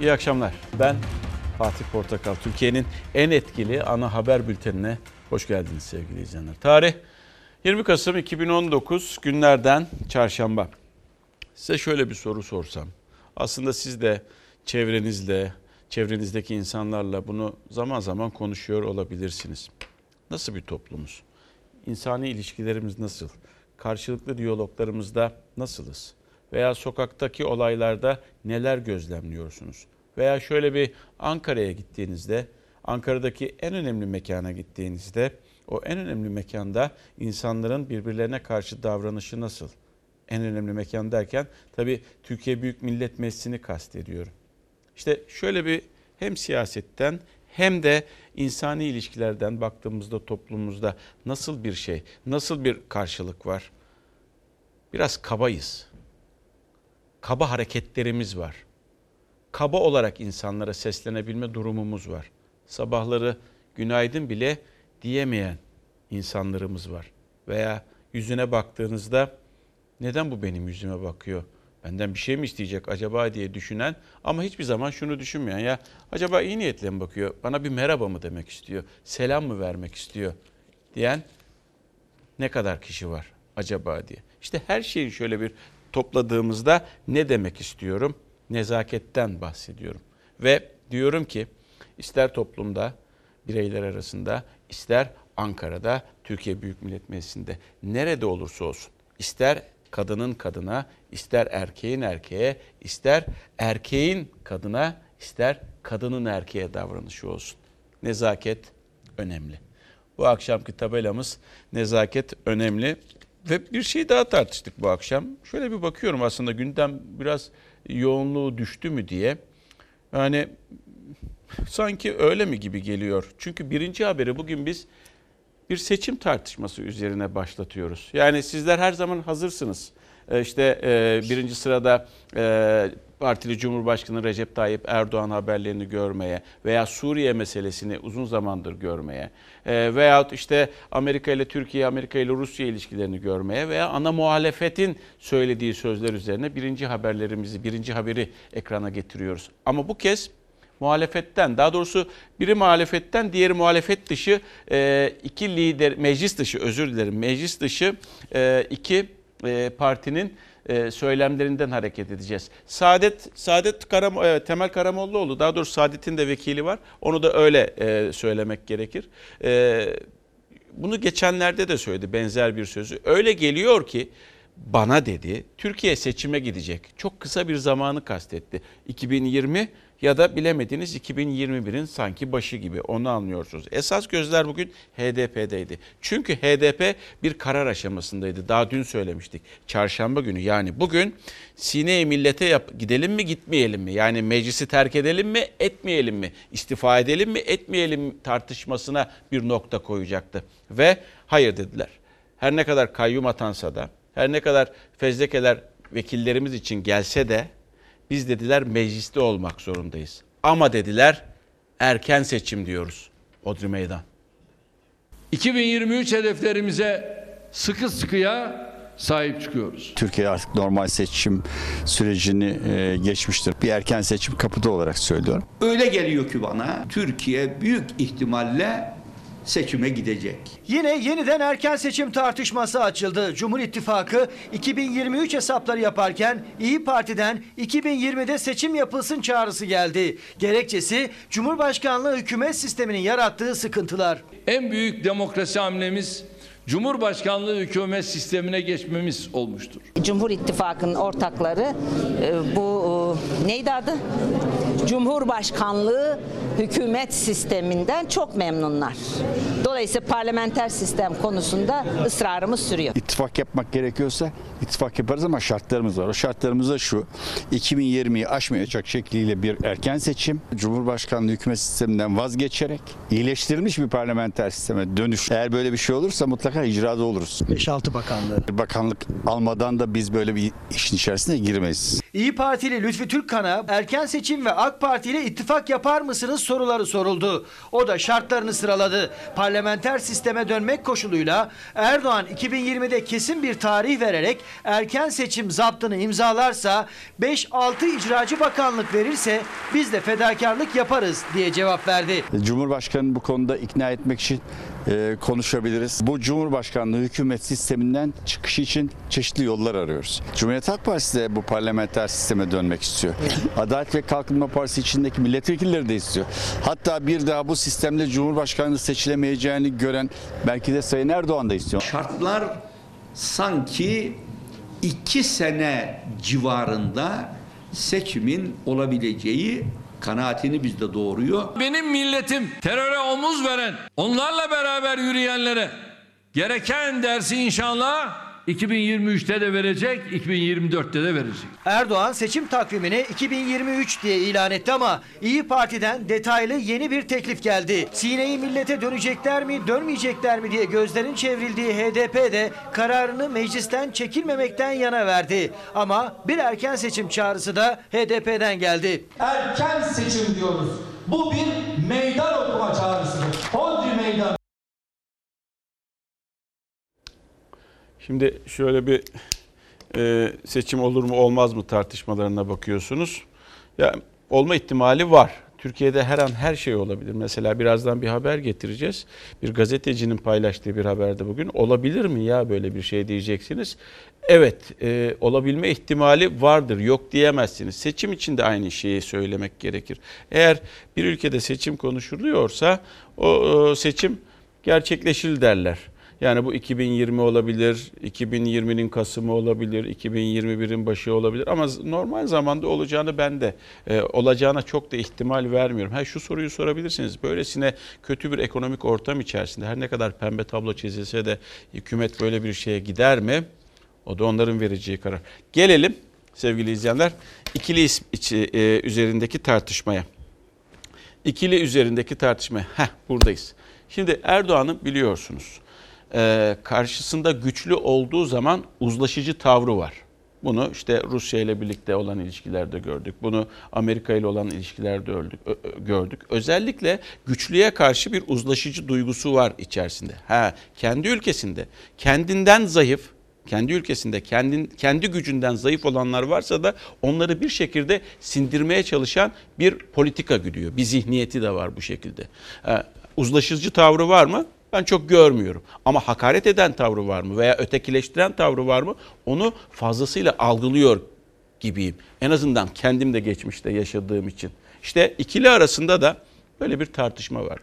İyi akşamlar. Ben Fatih Portakal. Türkiye'nin en etkili ana haber bültenine hoş geldiniz sevgili izleyenler. Tarih 20 Kasım 2019 günlerden çarşamba. Size şöyle bir soru sorsam. Aslında siz de çevrenizle, çevrenizdeki insanlarla bunu zaman zaman konuşuyor olabilirsiniz. Nasıl bir toplumuz? İnsani ilişkilerimiz nasıl? Karşılıklı diyaloglarımızda nasılız? Veya sokaktaki olaylarda neler gözlemliyorsunuz? Veya şöyle bir Ankara'ya gittiğinizde, Ankara'daki en önemli mekana gittiğinizde, o en önemli mekanda insanların birbirlerine karşı davranışı nasıl? En önemli mekan derken tabii Türkiye Büyük Millet Meclisi'ni kastediyorum. İşte şöyle bir hem siyasetten hem de insani ilişkilerden baktığımızda toplumumuzda nasıl bir şey, nasıl bir karşılık var? Biraz kabayız. Kaba hareketlerimiz var. Kaba olarak insanlara seslenebilme durumumuz var. Sabahları günaydın bile diyemeyen insanlarımız var. Veya yüzüne baktığınızda neden bu benim yüzüme bakıyor? Benden bir şey mi isteyecek acaba diye düşünen ama hiçbir zaman şunu düşünmeyen, ya acaba iyi niyetle mi bakıyor? Bana bir merhaba mı demek istiyor? Selam mı vermek istiyor? Diyen ne kadar kişi var acaba diye. İşte her şeyi şöyle bir topladığımızda ne demek istiyorum? Nezaketten bahsediyorum. Ve diyorum ki ister toplumda, bireyler arasında, ister Ankara'da, Türkiye Büyük Millet Meclisi'nde, nerede olursa olsun, ister kadının kadına, ister erkeğin erkeğe, ister erkeğin kadına, ister kadının erkeğe davranışı olsun. Nezaket önemli. Bu akşamki tabelamız nezaket önemli. Ve bir şey daha tartıştık bu akşam. Şöyle bir bakıyorum, aslında gündem biraz yoğunluğu düştü mü diye. Yani sanki öyle mi gibi geliyor. Çünkü birinci haberi bugün biz bir seçim tartışması üzerine başlatıyoruz. Yani sizler her zaman hazırsınız. İşte birinci sırada partili Cumhurbaşkanı Recep Tayyip Erdoğan haberlerini görmeye veya Suriye meselesini uzun zamandır görmeye veyahut işte Amerika ile Türkiye, Amerika ile Rusya ilişkilerini görmeye veya ana muhalefetin söylediği sözler üzerine birinci haberlerimizi, birinci haberi ekrana getiriyoruz. Ama bu kez muhalefetten, daha doğrusu biri muhalefetten, diğeri muhalefet dışı iki lider, meclis dışı, özür dilerim, meclis dışı iki partinin söylemlerinden hareket edeceğiz. Temel Karamollaoğlu, daha doğrusu Saadet'in de vekili var. Onu da öyle söylemek gerekir. Bunu geçenlerde de söyledi, benzer bir sözü. Öyle geliyor ki bana, dedi, Türkiye seçime gidecek. Çok kısa bir zamanı kastetti. 2020 ya da bilemediniz 2021'in sanki başı gibi, onu anlıyorsunuz. Esas gözler bugün HDP'deydi. Çünkü HDP bir karar aşamasındaydı. Daha dün söylemiştik. Çarşamba günü, yani bugün sine-i millete gidelim mi gitmeyelim mi? Yani meclisi terk edelim mi etmeyelim mi? İstifa edelim mi etmeyelim mi tartışmasına bir nokta koyacaktı. Ve hayır dediler. Her ne kadar kayyum atansa da, her ne kadar fezlekeler vekillerimiz için gelse de, biz, dediler, mecliste olmak zorundayız. Ama, dediler, erken seçim diyoruz. Odri meydan. 2023 hedeflerimize sıkı sıkıya sahip çıkıyoruz. Türkiye artık normal seçim sürecini geçmiştir. Bir erken seçim kapıda olarak söylüyorum. Öyle geliyor ki bana, Türkiye büyük ihtimalle seçime gidecek. Yine yeniden erken seçim tartışması açıldı. Cumhur İttifakı 2023 hesapları yaparken İyi Parti'den 2020'de seçim yapılsın çağrısı geldi. Gerekçesi Cumhurbaşkanlığı hükümet sisteminin yarattığı sıkıntılar. En büyük demokrasi hamlemiz Cumhurbaşkanlığı hükümet sistemine geçmemiz olmuştur. Cumhur İttifakı'nın ortakları bu neydi adı? Cumhurbaşkanlığı hükümet sisteminden çok memnunlar. Dolayısıyla parlamenter sistem konusunda ısrarımız sürüyor. İttifak yapmak gerekiyorsa ittifak yaparız ama şartlarımız var. O şartlarımız da şu: 2020'yi aşmayacak şekliyle bir erken seçim, Cumhurbaşkanlığı hükümet sisteminden vazgeçerek iyileştirilmiş bir parlamenter sisteme dönüş. Eğer böyle bir şey olursa mutlaka icrada oluruz. 5-6 bakanlığı. Bakanlık almadan da biz böyle bir işin içerisine girmeyiz. İyi Partili Lütfü Elvan erken seçim ve AK AK Parti ile ittifak yapar mısınız soruları soruldu. O da şartlarını sıraladı. Parlamenter sisteme dönmek koşuluyla Erdoğan 2020'de kesin bir tarih vererek erken seçim zaptını imzalarsa, 5-6 icracı bakanlık verirse biz de fedakarlık yaparız diye cevap verdi. Cumhurbaşkanı bu konuda ikna etmek için konuşabiliriz. Bu Cumhurbaşkanlığı hükümet sisteminden çıkış için çeşitli yollar arıyoruz. Cumhuriyet Halk Partisi de bu parlamenter sisteme dönmek istiyor. Adalet ve Kalkınma Partisi içindeki milletvekilleri de istiyor. Hatta bir daha bu sistemle Cumhurbaşkanlığı seçilemeyeceğini gören belki de Sayın Erdoğan da istiyor. Şartlar sanki 2 sene civarında seçimin olabileceği kanaatini bizde doğuruyor. Benim milletim teröre omuz veren, onlarla beraber yürüyenlere gereken dersi inşallah 2023'te de verecek, 2024'te de verecek. Erdoğan seçim takvimini 2023 diye ilan etti ama İYİ Parti'den detaylı yeni bir teklif geldi. Sineyi millete dönecekler mi, dönmeyecekler mi diye gözlerin çevrildiği HDP de kararını meclisten çekilmemekten yana verdi. Ama bir erken seçim çağrısı da HDP'den geldi. Erken seçim diyoruz. Bu bir meydan okuma çağrısıdır. Hodri meydan. Şimdi şöyle bir seçim olur mu olmaz mı tartışmalarına bakıyorsunuz. Ya, olma ihtimali var. Türkiye'de her an her şey olabilir. Mesela birazdan bir haber getireceğiz. Bir gazetecinin paylaştığı bir haberde bugün. Olabilir mi ya böyle bir şey diyeceksiniz. Evet, olabilme ihtimali vardır. Yok diyemezsiniz. Seçim için de aynı şeyi söylemek gerekir. Eğer bir ülkede seçim konuşuluyorsa o seçim gerçekleşir derler. Yani bu 2020 olabilir, 2020'nin Kasım'ı olabilir, 2021'in başı olabilir. Ama normal zamanda olacağını ben de, olacağına çok da ihtimal vermiyorum. Ha, şu soruyu sorabilirsiniz. Böylesine kötü bir ekonomik ortam içerisinde her ne kadar pembe tablo çizilse de hükümet böyle bir şeye gider mi? O da onların vereceği karar. Gelelim sevgili izleyenler ikili üzerindeki tartışmaya. İkili üzerindeki tartışmaya. Heh, buradayız. Şimdi Erdoğan'ı biliyorsunuz. Karşısında güçlü olduğu zaman uzlaşıcı tavrı var. Bunu işte Rusya ile birlikte olan ilişkilerde gördük. Bunu Amerika ile olan ilişkilerde gördük. Özellikle güçlüye karşı bir uzlaşıcı duygusu var içerisinde. Ha, kendi ülkesinde kendinden zayıf, kendi ülkesinde kendi gücünden zayıf olanlar varsa da onları bir şekilde sindirmeye çalışan bir politika güdüyor. Bir zihniyeti de var bu şekilde. Uzlaşıcı tavrı var mı? Ben çok görmüyorum. Ama hakaret eden tavrı var mı veya ötekileştiren tavrı var mı? Onu fazlasıyla algılıyor gibiyim. En azından kendim de geçmişte yaşadığım için. İşte ikili arasında da böyle bir tartışma vardı.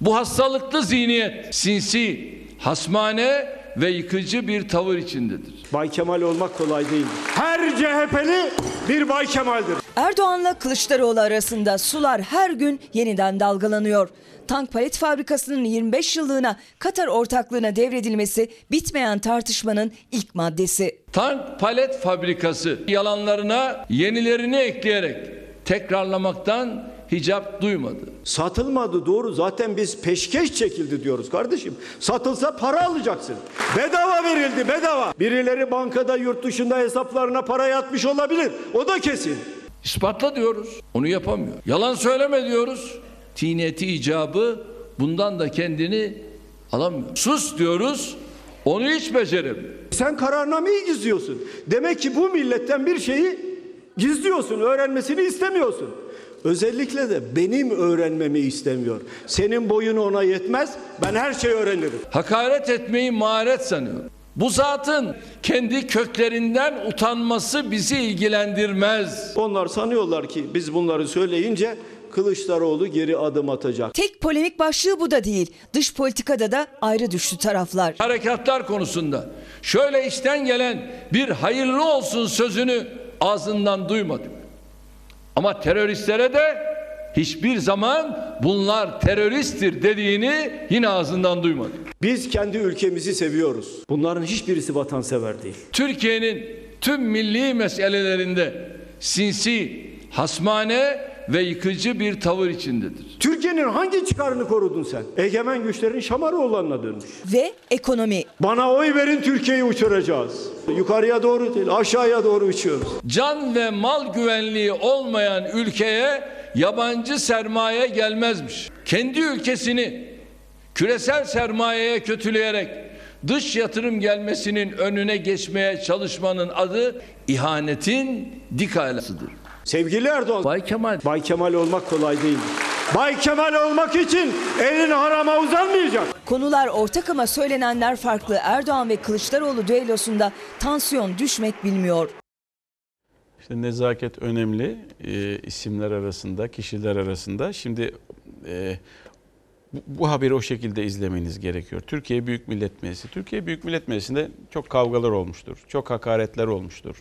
Bu hastalıklı zihniyet sinsi, hasmane ve yıkıcı bir tavır içindedir. Bay Kemal olmak kolay değil. Her CHP'li bir Bay Kemal'dir. Erdoğan'la Kılıçdaroğlu arasında sular her gün yeniden dalgalanıyor. Tank Palet Fabrikası'nın 25 yıllığına Katar ortaklığına devredilmesi bitmeyen tartışmanın ilk maddesi. Tank Palet Fabrikası yalanlarına yenilerini ekleyerek tekrarlamaktan hicap duymadı. Satılmadı doğru, zaten biz peşkeş çekildi diyoruz kardeşim. Satılsa para alacaksın. Bedava verildi, bedava. Birileri bankada yurt dışında hesaplarına para yatmış olabilir. O da kesin. İspatla diyoruz. Onu yapamıyor. Yalan söyleme diyoruz. Tineti icabı bundan da kendini alamıyor. Sus diyoruz. Onu hiç beceremiyor. Sen kararnameyi gizliyorsun. Demek ki bu milletten bir şeyi gizliyorsun. Öğrenmesini istemiyorsun. Özellikle de benim öğrenmemi istemiyor. Senin boyun ona yetmez. Ben her şeyi öğrenirim. Hakaret etmeyi maharet sanıyor. Bu zatın kendi köklerinden utanması bizi ilgilendirmez. Onlar sanıyorlar ki biz bunları söyleyince Kılıçdaroğlu geri adım atacak. Tek polemik başlığı bu da değil. Dış politikada da ayrı düştü taraflar. Harekatlar konusunda şöyle içten gelen bir hayırlı olsun sözünü ağzından duymadık. Ama teröristlere de hiçbir zaman bunlar teröristtir dediğini yine ağzından duymadık. Biz kendi ülkemizi seviyoruz. Bunların hiçbirisi vatansever değil. Türkiye'nin tüm milli meselelerinde sinsi, hasmane ve yıkıcı bir tavır içindedir. Türkiye'nin hangi çıkarını korudun sen? Egemen güçlerin şamarı olanına dönmüş. Ve ekonomi. Bana oy verin, Türkiye'yi uçuracağız. Yukarıya doğru değil, aşağıya doğru uçuyoruz. Can ve mal güvenliği olmayan ülkeye yabancı sermaye gelmezmiş. Kendi ülkesini küresel sermayeye kötüleyerek dış yatırım gelmesinin önüne geçmeye çalışmanın adı ihanetin dik alasıdır. Sevgili Erdoğan, Bay Kemal. Bay Kemal olmak kolay değil. Bay Kemal olmak için elin harama uzanmayacak. Konular ortak ama söylenenler farklı. Erdoğan ve Kılıçdaroğlu düellosunda tansiyon düşmek bilmiyor. İşte nezaket önemli isimler arasında, kişiler arasında. Şimdi bu haberi o şekilde izlemeniz gerekiyor. Türkiye Büyük Millet Meclisi. Türkiye Büyük Millet Meclisi'nde çok kavgalar olmuştur. Çok hakaretler olmuştur.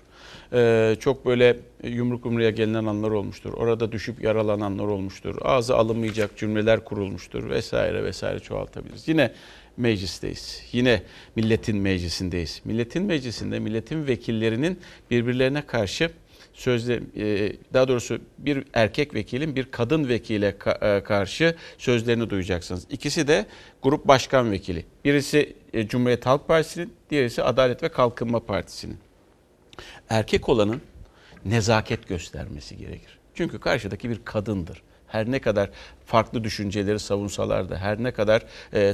Çok böyle yumruk yumruğa gelinen anlar olmuştur. Orada düşüp yaralananlar olmuştur. Ağza alınmayacak cümleler kurulmuştur vesaire vesaire, çoğaltabiliriz. Yine meclisteyiz. Yine milletin meclisindeyiz. Milletin meclisinde milletin vekillerinin birbirlerine karşı sözde, daha doğrusu bir erkek vekilin bir kadın vekile karşı sözlerini duyacaksınız. İkisi de grup başkan vekili. Birisi Cumhuriyet Halk Partisi'nin, diğerisi Adalet ve Kalkınma Partisi'nin. Erkek olanın nezaket göstermesi gerekir. Çünkü karşıdaki bir kadındır. Her ne kadar farklı düşünceleri savunsalar da, her ne kadar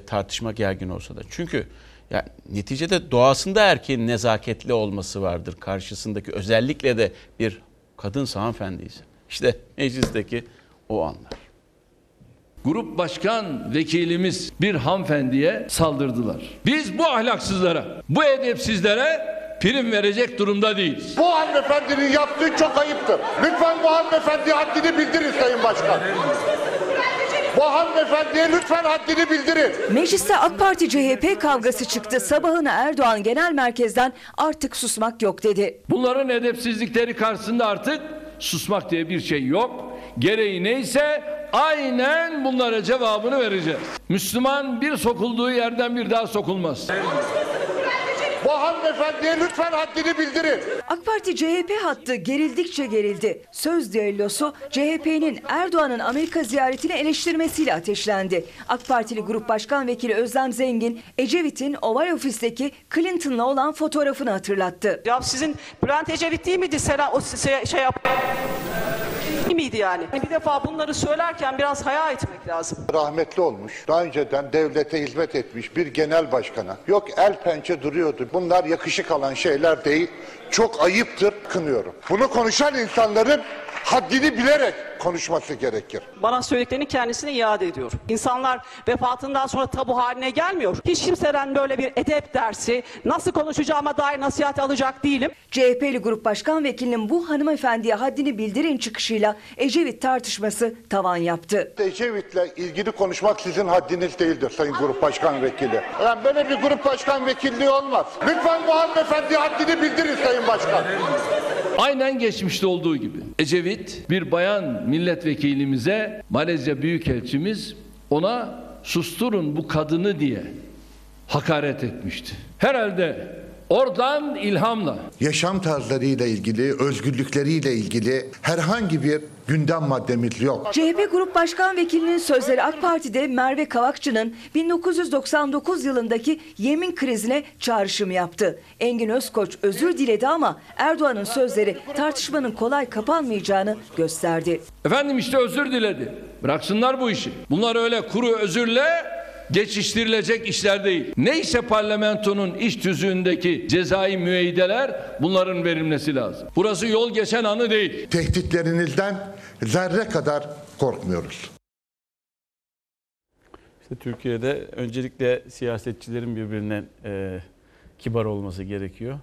tartışma gergin olsa da. Çünkü yani neticede doğasında erkeğin nezaketli olması vardır karşısındaki, özellikle de bir kadınsa, hanımefendiyse. İşte meclisteki o anlar. Grup başkan vekilimiz bir hanımefendiye saldırdılar. Biz bu ahlaksızlara, bu edepsizlere prim verecek durumda değiliz. Bu hanımefendinin yaptığı çok ayıptır. Lütfen bu hanımefendiye haddini bildirin Sayın Başkan. Bu hanımefendiye lütfen haddini bildirin. Mecliste AK Parti CHP kavgası çıktı. Sabahına Erdoğan genel merkezden artık susmak yok dedi. Bunların edepsizlikleri karşısında artık susmak diye bir şey yok. Gereği neyse aynen bunlara cevabını vereceğiz. Müslüman bir sokulduğu yerden bir daha sokulmaz. Bu hanımefendiye lütfen haddini bildirin. AK Parti CHP hattı gerildikçe gerildi. Söz düellosu CHP'nin Erdoğan'ın Amerika ziyaretini eleştirmesiyle ateşlendi. AK Partili Grup Başkan Vekili Özlem Zengin, Ecevit'in Oval Ofis'teki Clinton'la olan fotoğrafını hatırlattı. Ya sizin Bülent Ecevit değil miydi? Miydi yani? Bir defa bunları söylerken biraz hayal etmek lazım. Rahmetli olmuş, daha önceden devlete hizmet etmiş bir genel başkana. Yok el pençe duruyordu. Bunlar yakışık alan şeyler değil. Çok ayıptır, kınıyorum. Bunu konuşan insanların haddini bilerek konuşması gerekir. Bana söylediklerini kendisine iade ediyor. İnsanlar vefatından sonra tabu haline gelmiyor. Hiç kimseden böyle bir edep dersi, nasıl konuşacağıma dair nasihat alacak değilim. CHP'li Grup Başkan Vekilinin bu hanımefendiye haddini bildirin çıkışıyla Ecevit tartışması tavan yaptı. Ecevit'le ilgili konuşmak sizin haddiniz değildir Sayın Grup Başkan Vekili. Yani böyle bir Grup Başkan Vekilliği olmaz. Lütfen bu hanımefendiye haddini bildirin Sayın Başkan. Aynen geçmişte olduğu gibi Ecevit bir bayan milletvekilimize, Malezya Büyükelçimiz ona susturun bu kadını diye hakaret etmişti. Herhalde oradan ilhamla yaşam tarzlarıyla ilgili, özgürlükleriyle ilgili herhangi bir gündem maddemiz yok. CHP Grup Başkan Vekilinin sözleri AK Parti'de Merve Kavakçı'nın 1999 yılındaki yemin krizine çağrışım yaptı. Engin Özkoç özür diledi ama Erdoğan'ın sözleri tartışmanın kolay kapanmayacağını gösterdi. Efendim işte özür diledi. Bıraksınlar bu işi. Bunlar öyle kuru özürle geçiştirilecek işler değil. Neyse parlamentonun iç tüzüğündeki cezai müeydeler, bunların verilmesi lazım. Burası yol geçen anı değil. Tehditlerinizden zerre kadar korkmuyoruz. İşte Türkiye'de öncelikle siyasetçilerin birbirine kibar olması gerekiyor.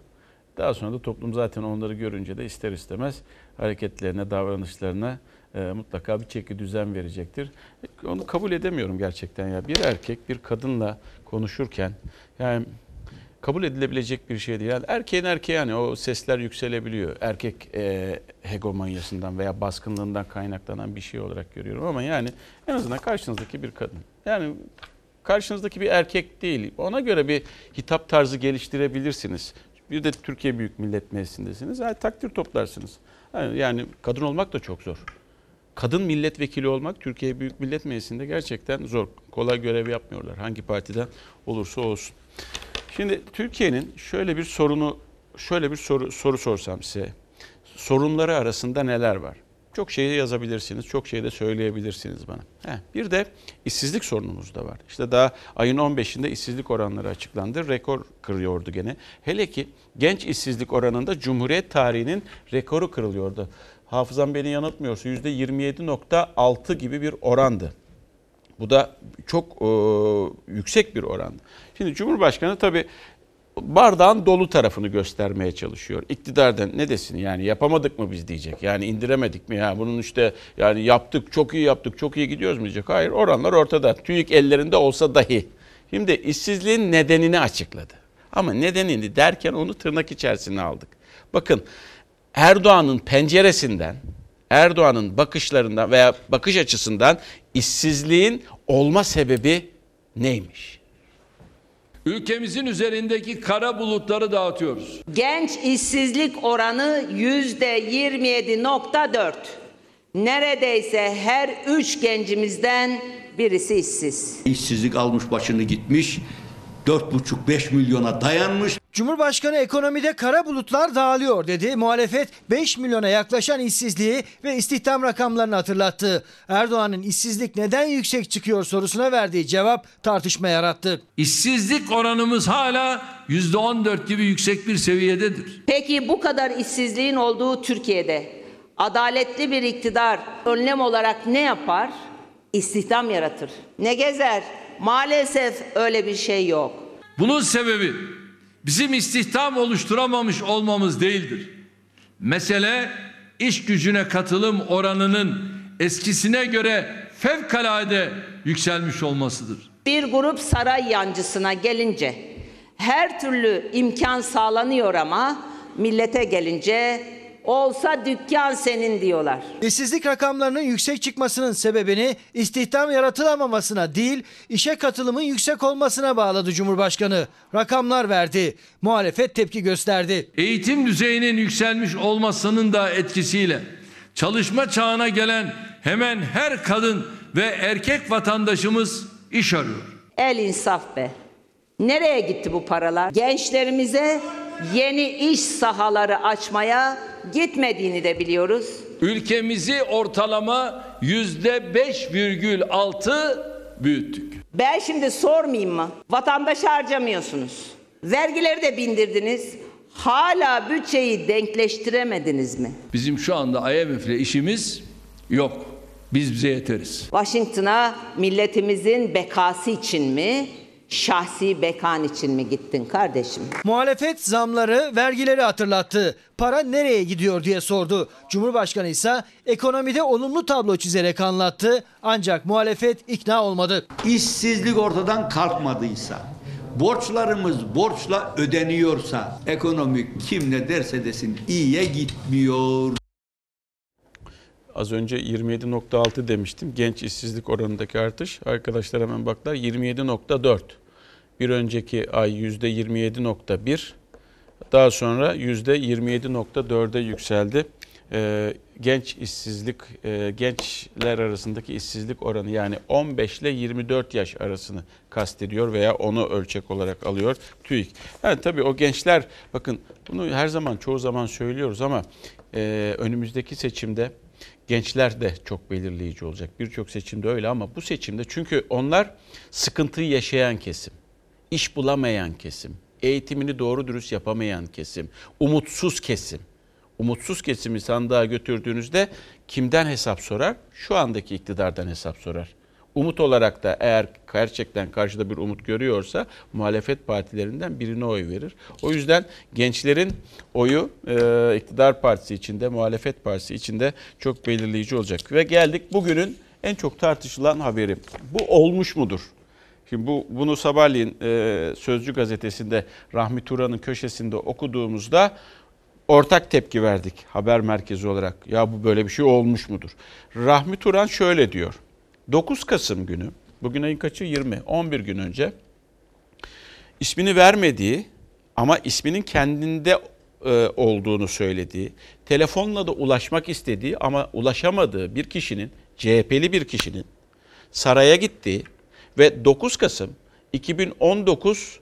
Daha sonra da toplum zaten onları görünce de ister istemez hareketlerine, davranışlarına mutlaka bir çeki düzen verecektir. Onu kabul edemiyorum gerçekten ya. Bir erkek bir kadınla konuşurken yani kabul edilebilecek bir şey değil. Yani erkeğin erkeği, yani o sesler yükselebiliyor. Erkek hegemonyasından veya baskınlığından kaynaklanan bir şey olarak görüyorum ama yani en azından karşınızdaki bir kadın. Yani karşınızdaki bir erkek değil. Ona göre bir hitap tarzı geliştirebilirsiniz. Bir de Türkiye Büyük Millet Meclisi'ndesiniz. Yani takdir toplarsınız. Yani kadın olmak da çok zor. kadın milletvekili olmak Türkiye Büyük Millet Meclisi'nde gerçekten zor. Kolay görev yapmıyorlar hangi partiden olursa olsun. Şimdi Türkiye'nin şöyle bir soru sorsam size. Sorunları arasında neler var? Çok şeyi yazabilirsiniz, çok şeyi de söyleyebilirsiniz bana. Bir de işsizlik sorunumuz da var. İşte daha ayın 15'inde işsizlik oranları açıklandı. Rekor kırıyordu gene. Hele ki genç işsizlik oranında Cumhuriyet tarihinin rekoru kırılıyordu. Hafızam beni yanıltmıyorsa %27.6 gibi bir orandı. Bu da çok yüksek bir orandı. Şimdi Cumhurbaşkanı tabii bardağın dolu tarafını göstermeye çalışıyor. İktidardan ne desin yani, yapamadık mı biz diyecek. Yani indiremedik mi ya bunun işte, yani yaptık, çok iyi yaptık, çok iyi gidiyoruz mu diyecek. Hayır, oranlar ortada. TÜİK ellerinde olsa dahi. Şimdi işsizliğin nedenini açıkladı. Ama nedenini derken onu tırnak içerisine aldık. Bakın Erdoğan'ın penceresinden, Erdoğan'ın bakışlarından veya bakış açısından işsizliğin olma sebebi neymiş? Ülkemizin üzerindeki kara bulutları dağıtıyoruz. Genç işsizlik oranı %27.4. Neredeyse her 3 gencimizden birisi işsiz. İşsizlik almış başını gitmiş, 4,5-5 milyona dayanmış. Cumhurbaşkanı ekonomide kara bulutlar dağılıyor dedi. Muhalefet 5 milyona yaklaşan işsizliği ve istihdam rakamlarını hatırlattı. Erdoğan'ın işsizlik neden yüksek çıkıyor sorusuna verdiği cevap tartışma yarattı. İşsizlik oranımız hala %14 gibi yüksek bir seviyededir. Peki bu kadar işsizliğin olduğu Türkiye'de adaletli bir iktidar önlem olarak ne yapar? İstihdam yaratır. Ne gezer? Maalesef öyle bir şey yok. Bunun sebebi bizim istihdam oluşturamamış olmamız değildir. Mesele iş gücüne katılım oranının eskisine göre fevkalade yükselmiş olmasıdır. Bir grup saray yancısına gelince her türlü imkan sağlanıyor ama millete gelince olsa dükkan senin diyorlar. İşsizlik rakamlarının yüksek çıkmasının sebebini istihdam yaratılamamasına değil, işe katılımın yüksek olmasına bağladı Cumhurbaşkanı. Rakamlar verdi. Muhalefet tepki gösterdi. Eğitim düzeyinin yükselmiş olmasının da etkisiyle çalışma çağına gelen hemen her kadın ve erkek vatandaşımız iş arıyor. El insaf be. Nereye gitti bu paralar? Gençlerimize yeni iş sahaları açmaya gitmediğini de biliyoruz. Ülkemizi ortalama %5,6 büyüttük. Ben şimdi sormayayım mı? Vatandaşı harcamıyorsunuz. Vergileri de bindirdiniz. Hala bütçeyi denkleştiremediniz mi? Bizim şu anda IMF ile işimiz yok. Biz bize yeteriz. Washington'a milletimizin bekası için mi? Şahsi bekan için mi gittin kardeşim? Muhalefet zamları, vergileri hatırlattı. Para nereye gidiyor diye sordu. Cumhurbaşkanı ise ekonomide olumlu tablo çizerek anlattı. Ancak muhalefet ikna olmadı. İşsizlik ortadan kalkmadıysa, borçlarımız borçla ödeniyorsa, ekonomi kim ne derse desin iyiye gitmiyor. Az önce 27.6 demiştim. Genç işsizlik oranındaki artış. Arkadaşlar hemen baklar 27.4. Bir önceki ay %27.1. Daha sonra %27.4'e yükseldi. Genç işsizlik, gençler arasındaki işsizlik oranı, yani 15 ile 24 yaş arasını kastediyor veya onu ölçek olarak alıyor TÜİK. Yani tabii o gençler, bakın bunu her zaman, çoğu zaman söylüyoruz ama önümüzdeki seçimde gençler de çok belirleyici olacak. Birçok seçimde öyle ama bu seçimde, çünkü onlar sıkıntıyı yaşayan kesim, iş bulamayan kesim, eğitimini doğru dürüst yapamayan kesim, umutsuz kesim. Umutsuz kesimi sandığa götürdüğünüzde kimden hesap sorar? Şu andaki iktidardan hesap sorar. Umut olarak da eğer gerçekten karşıda bir umut görüyorsa muhalefet partilerinden birine oy verir. O yüzden gençlerin oyu iktidar partisi içinde, muhalefet partisi içinde çok belirleyici olacak. Ve geldik bugünün en çok tartışılan haberi. Bu olmuş mudur? Şimdi bunu sabahleyin Sözcü gazetesinde Rahmi Turan'ın köşesinde okuduğumuzda ortak tepki verdik haber merkezi olarak. Ya bu böyle bir şey olmuş mudur? Rahmi Turan şöyle diyor. 9 Kasım günü, bugün ayın kaçı? 20, 11 gün önce ismini vermediği ama isminin kendinde olduğunu söylediği, telefonla da ulaşmak istediği ama ulaşamadığı bir kişinin, CHP'li bir kişinin saraya gittiği ve 9 Kasım 2019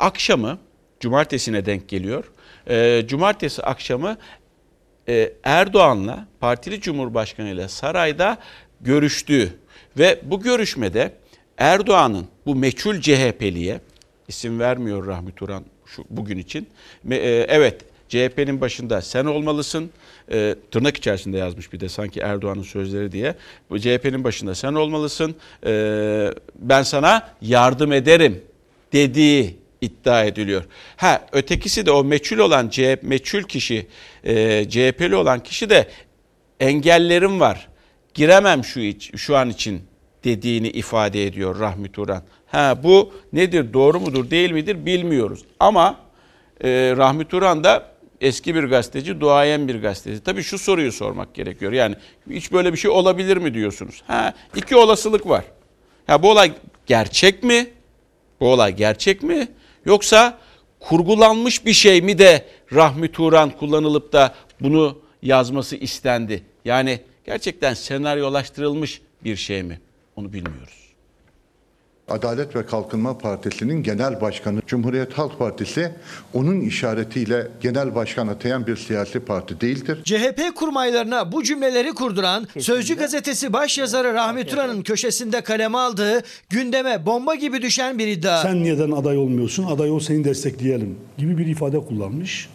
akşamı, cumartesine denk geliyor, cumartesi akşamı Erdoğan'la, partili cumhurbaşkanıyla sarayda görüştüğü ve bu görüşmede Erdoğan'ın bu meçhul CHP'liye, isim vermiyor Rahmi Turan şu bugün için, evet CHP'nin başında sen olmalısın, tırnak içerisinde yazmış bir de sanki Erdoğan'ın sözleri diye, bu CHP'nin başında sen olmalısın, ben sana yardım ederim dediği iddia ediliyor. Ha, ötekisi de o meçhul olan meçhul kişi, CHP'li olan kişi de engellerim var, giremem şu an için dediğini ifade ediyor Rahmi Turan. Ha, bu nedir, doğru mudur değil midir bilmiyoruz. Ama Rahmi Turan da eski bir gazeteci, duayen bir gazeteci. Tabii şu soruyu sormak gerekiyor. Yani hiç böyle bir şey olabilir mi diyorsunuz? Ha, iki olasılık var. Ya bu olay gerçek mi? Bu olay gerçek mi? Yoksa kurgulanmış bir şey mi de Rahmi Turan kullanılıp da bunu yazması istendi? Yani gerçekten senaryolaştırılmış bir şey mi? Onu bilmiyoruz. Adalet ve Kalkınma Partisi'nin genel başkanı, Cumhuriyet Halk Partisi onun işaretiyle genel başkan atayan bir siyasi parti değildir. CHP kurmaylarına bu cümleleri kurduran, kesinlikle, Sözcü gazetesi başyazarı Rahmi Turan'ın köşesinde kaleme aldığı, gündeme bomba gibi düşen bir iddia. Sen neden aday olmuyorsun, aday ol seni destekleyelim gibi bir ifade kullanmış.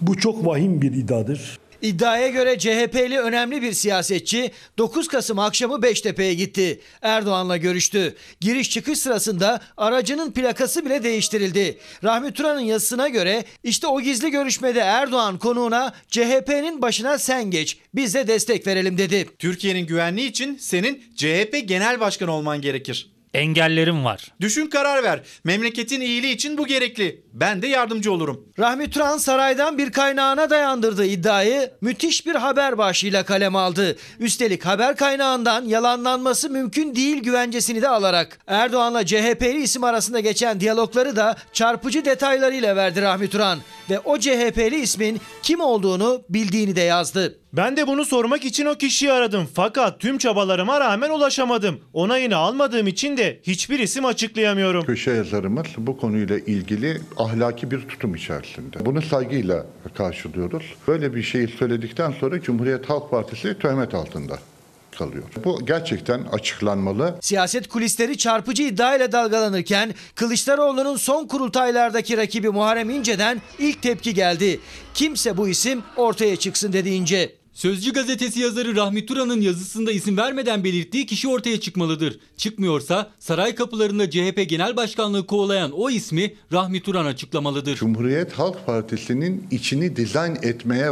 Bu çok vahim bir iddiadır. İddiaya göre CHP'li önemli bir siyasetçi 9 Kasım akşamı Beştepe'ye gitti. Erdoğan'la görüştü. Giriş çıkış sırasında aracının plakası bile değiştirildi. Rahmi Turan'ın yazısına göre işte o gizli görüşmede Erdoğan konuğuna CHP'nin başına sen geç, biz de destek verelim dedi. Türkiye'nin güvenliği için senin CHP genel başkanı olman gerekir. Engellerim var. Düşün, karar ver. Memleketin iyiliği için bu gerekli. Ben de yardımcı olurum. Rahmi Turan saraydan bir kaynağına dayandırdığı iddiayı müthiş bir haber başlığıyla kaleme aldı. Üstelik haber kaynağından yalanlanması mümkün değil güvencesini de alarak. Erdoğan'la CHP'li isim arasında geçen diyalogları da çarpıcı detaylarıyla verdi Rahmi Turan. Ve o CHP'li ismin kim olduğunu bildiğini de yazdı. Ben de bunu sormak için o kişiyi aradım. Fakat tüm çabalarıma rağmen ulaşamadım. Onayını almadığım için de hiçbir isim açıklayamıyorum. Köşe yazarımız bu konuyla ilgili ahlaki bir tutum içerisinde. Bunu saygıyla karşılıyoruz. Böyle bir şeyi söyledikten sonra Cumhuriyet Halk Partisi töhmet altında kalıyor. Bu gerçekten açıklanmalı. Siyaset kulisleri çarpıcı iddiayla dalgalanırken Kılıçdaroğlu'nun son kurultaylardaki rakibi Muharrem İnce'den ilk tepki geldi. Kimse bu isim ortaya çıksın dedi İnce. Sözcü gazetesi yazarı Rahmi Turan'ın yazısında isim vermeden belirttiği kişi ortaya çıkmalıdır. Çıkmıyorsa saray kapılarında CHP Genel Başkanlığı kovalayan o ismi Rahmi Turan açıklamalıdır. Cumhuriyet Halk Partisi'nin içini dizayn etmeye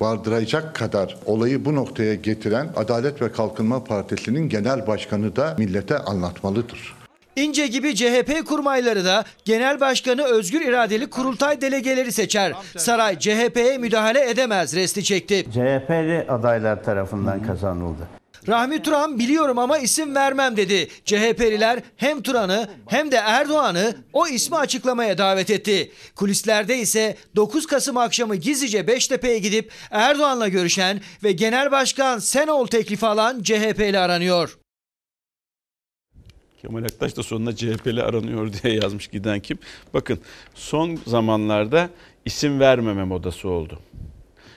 vardıracak kadar olayı bu noktaya getiren Adalet ve Kalkınma Partisi'nin genel başkanı da millete anlatmalıdır. İnce gibi CHP kurmayları da genel başkanı özgür iradeli kurultay delegeleri seçer. Saray CHP'ye müdahale edemez resti çekti. CHP'li adaylar tarafından kazanıldı. Rahmi Turan biliyorum ama isim vermem dedi. CHP'liler hem Turan'ı hem de Erdoğan'ı o ismi açıklamaya davet etti. Kulislerde ise 9 Kasım akşamı gizlice Beştepe'ye gidip Erdoğan'la görüşen ve genel başkan sen ol teklifi alan CHP'li aranıyor. Kemal Aktaş da sonuna CHP'li aranıyor diye yazmış giden kim? Bakın, son zamanlarda isim vermeme modası oldu.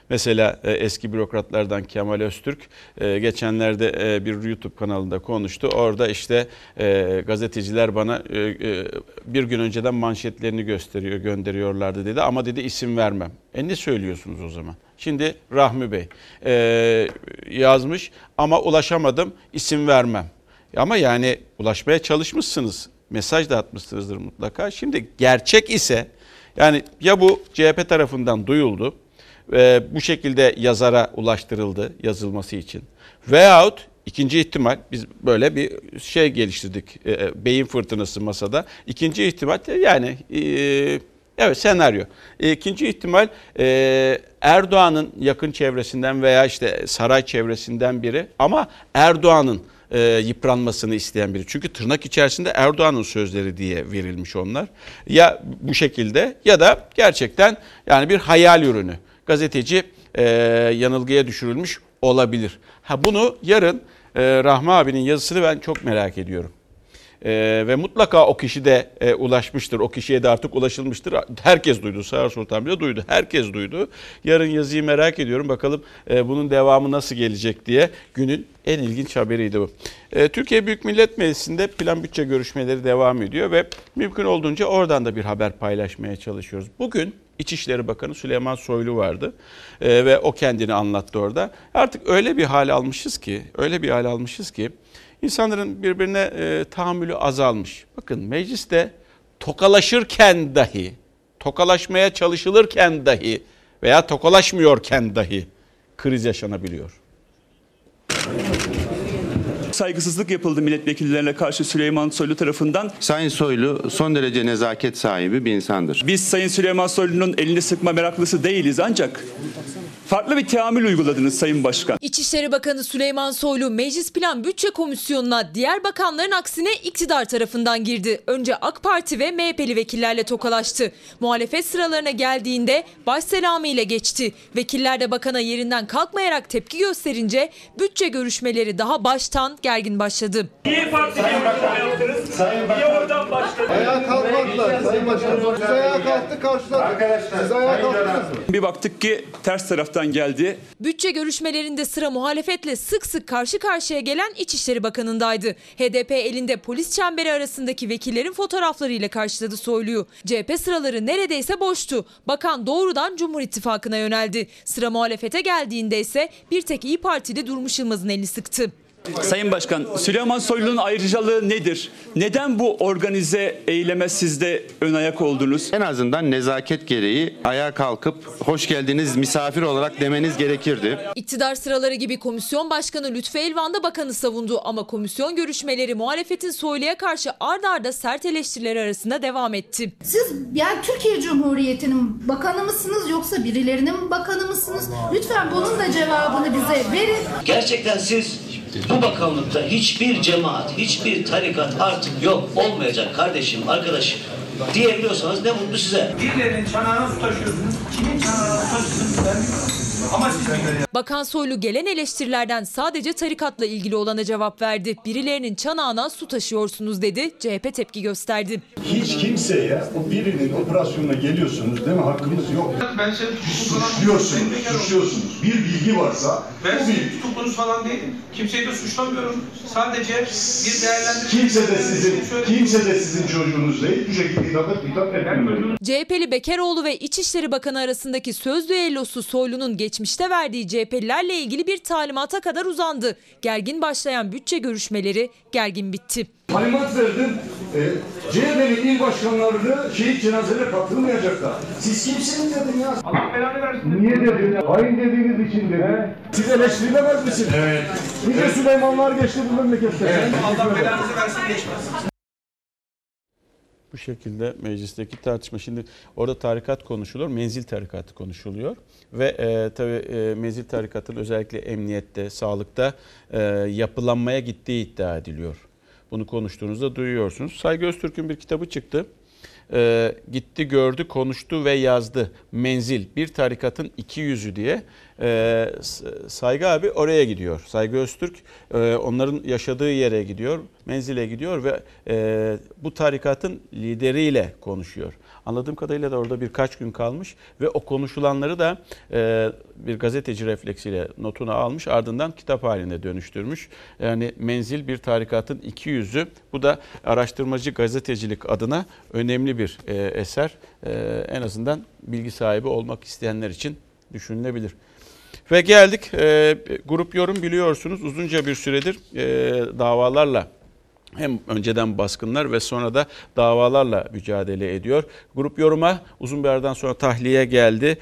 Mesela eski bürokratlardan Kemal Öztürk geçenlerde bir YouTube kanalında konuştu. Orada işte gazeteciler bana bir gün önceden manşetlerini gönderiyorlardı dedi. Ama dedi isim vermem. Ne söylüyorsunuz o zaman? Şimdi Rahmi Bey yazmış ama ulaşamadım, isim vermem. Ama yani ulaşmaya çalışmışsınız. Mesaj da atmışsınızdır mutlaka. Şimdi gerçek ise yani ya bu CHP tarafından duyuldu, bu şekilde yazara ulaştırıldı yazılması için. Veyahut ikinci ihtimal, biz böyle bir şey geliştirdik, beyin fırtınası masada. İkinci ihtimal yani evet, senaryo. İkinci ihtimal Erdoğan'ın yakın çevresinden veya işte saray çevresinden biri ama Erdoğan'ın yıpranmasını isteyen biri. Çünkü tırnak içerisinde Erdoğan'ın sözleri diye verilmiş onlar. Ya bu şekilde ya da gerçekten yani bir hayal ürünü. Gazeteci yanılgıya düşürülmüş olabilir. Ha, bunu yarın Rahmi abinin yazısını ben çok merak ediyorum. Ve mutlaka o kişi de ulaşmıştır. O kişiye de artık ulaşılmıştır. Herkes duydu. Sağır Sultan bile duydu. Herkes duydu. Yarın yazıyı merak ediyorum. Bakalım bunun devamı nasıl gelecek diye. Günün en ilginç haberiydi bu. Türkiye Büyük Millet Meclisi'nde plan bütçe görüşmeleri devam ediyor ve mümkün olduğunca oradan da bir haber paylaşmaya çalışıyoruz. Bugün İçişleri Bakanı Süleyman Soylu vardı ve o kendini anlattı orada. Artık öyle bir hal almışız ki, İnsanların birbirine tahammülü azalmış. Bakın mecliste tokalaşırken dahi, tokalaşmaya çalışılırken dahi veya tokalaşmıyorken dahi kriz yaşanabiliyor. Saygısızlık yapıldı milletvekillerine karşı Süleyman Soylu tarafından. Sayın Soylu son derece nezaket sahibi bir insandır. Biz Sayın Süleyman Soylu'nun elini sıkma meraklısı değiliz ancak farklı bir teamül uyguladınız Sayın Başkan. İçişleri Bakanı Süleyman Soylu Meclis Plan Bütçe Komisyonu'na diğer bakanların aksine iktidar tarafından girdi. Önce AK Parti ve MHP'li vekillerle tokalaştı. Muhalefet sıralarına geldiğinde başselamıyla geçti. Vekiller de bakana yerinden kalkmayarak tepki gösterince bütçe görüşmeleri daha baştan gergin başladı. Niye farklı yaptınız? Niye oradan başladı? Ayağa kalkmadılar Sayın Başkan. Siz ayağa kalktı karşıladı. Arkadaşlar siz ayağa kalktınız. Bir baktık ki ters taraftan geldi. Bütçe görüşmelerinde sıra muhalefetle sık sık karşı karşıya gelen İçişleri Bakanı'ndaydı. HDP elinde polis çemberi arasındaki vekillerin fotoğraflarıyla karşıladı Soylu'yu. CHP sıraları neredeyse boştu. Bakan doğrudan Cumhur İttifakı'na yöneldi. Sıra muhalefete geldiğinde ise bir tek İYİ Partili Durmuş Yılmaz'ın elini sıktı. Sayın Başkan, Süleyman Soylu'nun ayrıcalığı nedir? Neden bu organize eyleme siz de ön ayak oldunuz? En azından nezaket gereği ayağa kalkıp hoş geldiniz misafir olarak demeniz gerekirdi. İktidar sıraları gibi komisyon başkanı Lütfü Elvan da bakanı savundu ama komisyon görüşmeleri muhalefetin Soylu'ya karşı ard arda sert eleştirileri arasında devam etti. Siz yani Türkiye Cumhuriyeti'nin bakanı mısınız yoksa birilerinin bakanı mısınız? Lütfen bunun da cevabını bize verin. Gerçekten siz bu bakanlıkta hiçbir cemaat, hiçbir tarikat artık yok, olmayacak kardeşim, arkadaşım diyebiliyorsanız ne mutlu size. Birilerinin çanağını taşıyorsunuz, kimin çanağını taşıyorsunuz ben bilmiyorum. Bakan Soylu gelen eleştirilerden sadece tarikatla ilgili olana cevap verdi. Birilerinin çanağına su taşıyorsunuz dedi. CHP tepki gösterdi. Hiç kimseye o birinin operasyonuna geliyorsunuz değil mi? Hakkımız yok. Ben seni suçluyorsunuz. Bir bilgi varsa ben sizin tutukluğunuz falan değilim. Kimseyi de suçlamıyorum. Sadece bir değerlendirme. Kimse de sizin çocuğunuz değil. Bu şekilde hitap etmiyorum. CHP'li Bekeroğlu ve İçişleri Bakanı arasındaki söz düellosu Soylu'nun geçmişte verdiği CHP'lilerle ilgili bir talimata kadar uzandı. Gergin başlayan bütçe görüşmeleri gergin bitti. Talimat verdim. CHP'li il başkanlarını şehit cenazelerine katılmayacaklar. Siz kimsiniz dedim ya. Allah belanı versin. Niye dedim ya? Hain dediğiniz için dedi. Siz eleştirilemez misiniz? Evet. Nice evet. Süleymanlar geçti bu memlekette. Evet. Allah belanızı versin geçmez. Bu şekilde meclisteki tartışma. Şimdi orada tarikat konuşulur, menzil tarikatı konuşuluyor. Ve tabii menzil tarikatının özellikle emniyette, sağlıkta yapılanmaya gittiği iddia ediliyor. Bunu konuştuğunuzda duyuyorsunuz. Saygı Öztürk'ün bir kitabı çıktı. Gitti, gördü, konuştu ve yazdı. Menzil, bir tarikatın iki yüzü diye. Saygı abi oraya gidiyor. Saygı Öztürk onların yaşadığı yere gidiyor, menzile gidiyor ve bu tarikatın lideriyle konuşuyor. Anladığım kadarıyla da orada birkaç gün kalmış ve o konuşulanları da bir gazeteci refleksiyle notuna almış, ardından kitap haline dönüştürmüş. Yani menzil bir tarikatın iki yüzü. Bu da araştırmacı gazetecilik adına önemli bir eser. En azından bilgi sahibi olmak isteyenler için düşünülebilir. Ve geldik grup yorum, biliyorsunuz uzunca bir süredir davalarla, hem önceden baskınlar ve sonra da davalarla mücadele ediyor. Grup yoruma uzun bir aradan sonra tahliye geldi.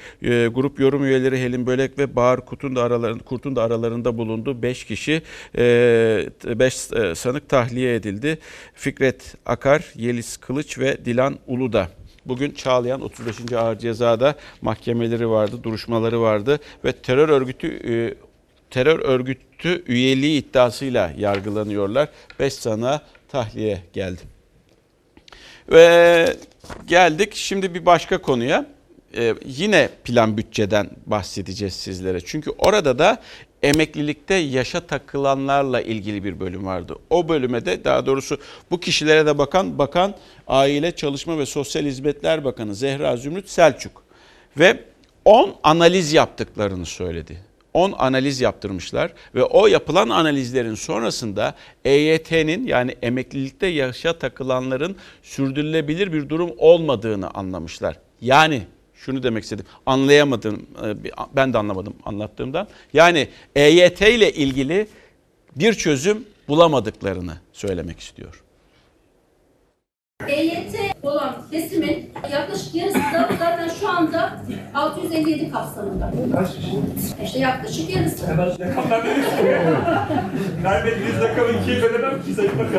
Grup yorum üyeleri Helin Bölek ve Bahar Kurt'un da aralarında bulunduğu 5 kişi, 5 sanık tahliye edildi. Fikret Akar, Yeliz Kılıç ve Dilan Uluda. Bugün Çağlayan 35. Ağır Ceza'da mahkemeleri vardı, duruşmaları vardı ve terör örgütü terör örgütü üyeliği iddiasıyla yargılanıyorlar. 5 sana tahliye geldi. Ve geldik şimdi bir başka konuya. Yine plan bütçeden bahsedeceğiz sizlere. Çünkü orada da emeklilikte yaşa takılanlarla ilgili bir bölüm vardı. O bölüme de, daha doğrusu bu kişilere de bakan Aile, Çalışma ve Sosyal Hizmetler Bakanı Zehra Zümrüt Selçuk ve 10 analiz yaptıklarını söyledi. 10 analiz yaptırmışlar ve o yapılan analizlerin sonrasında EYT'nin, yani emeklilikte yaşa takılanların sürdürülebilir bir durum olmadığını anlamışlar. Yani şunu demek istedim, anlayamadım, ben de anlamadım anlattığımdan. Yani EYT ile ilgili bir çözüm bulamadıklarını söylemek istiyor. EYT olan kesimin yaklaşık yarısı da zaten şu anda 657 kapsamında. Kaç kişi? İşte yaklaşık yarısı.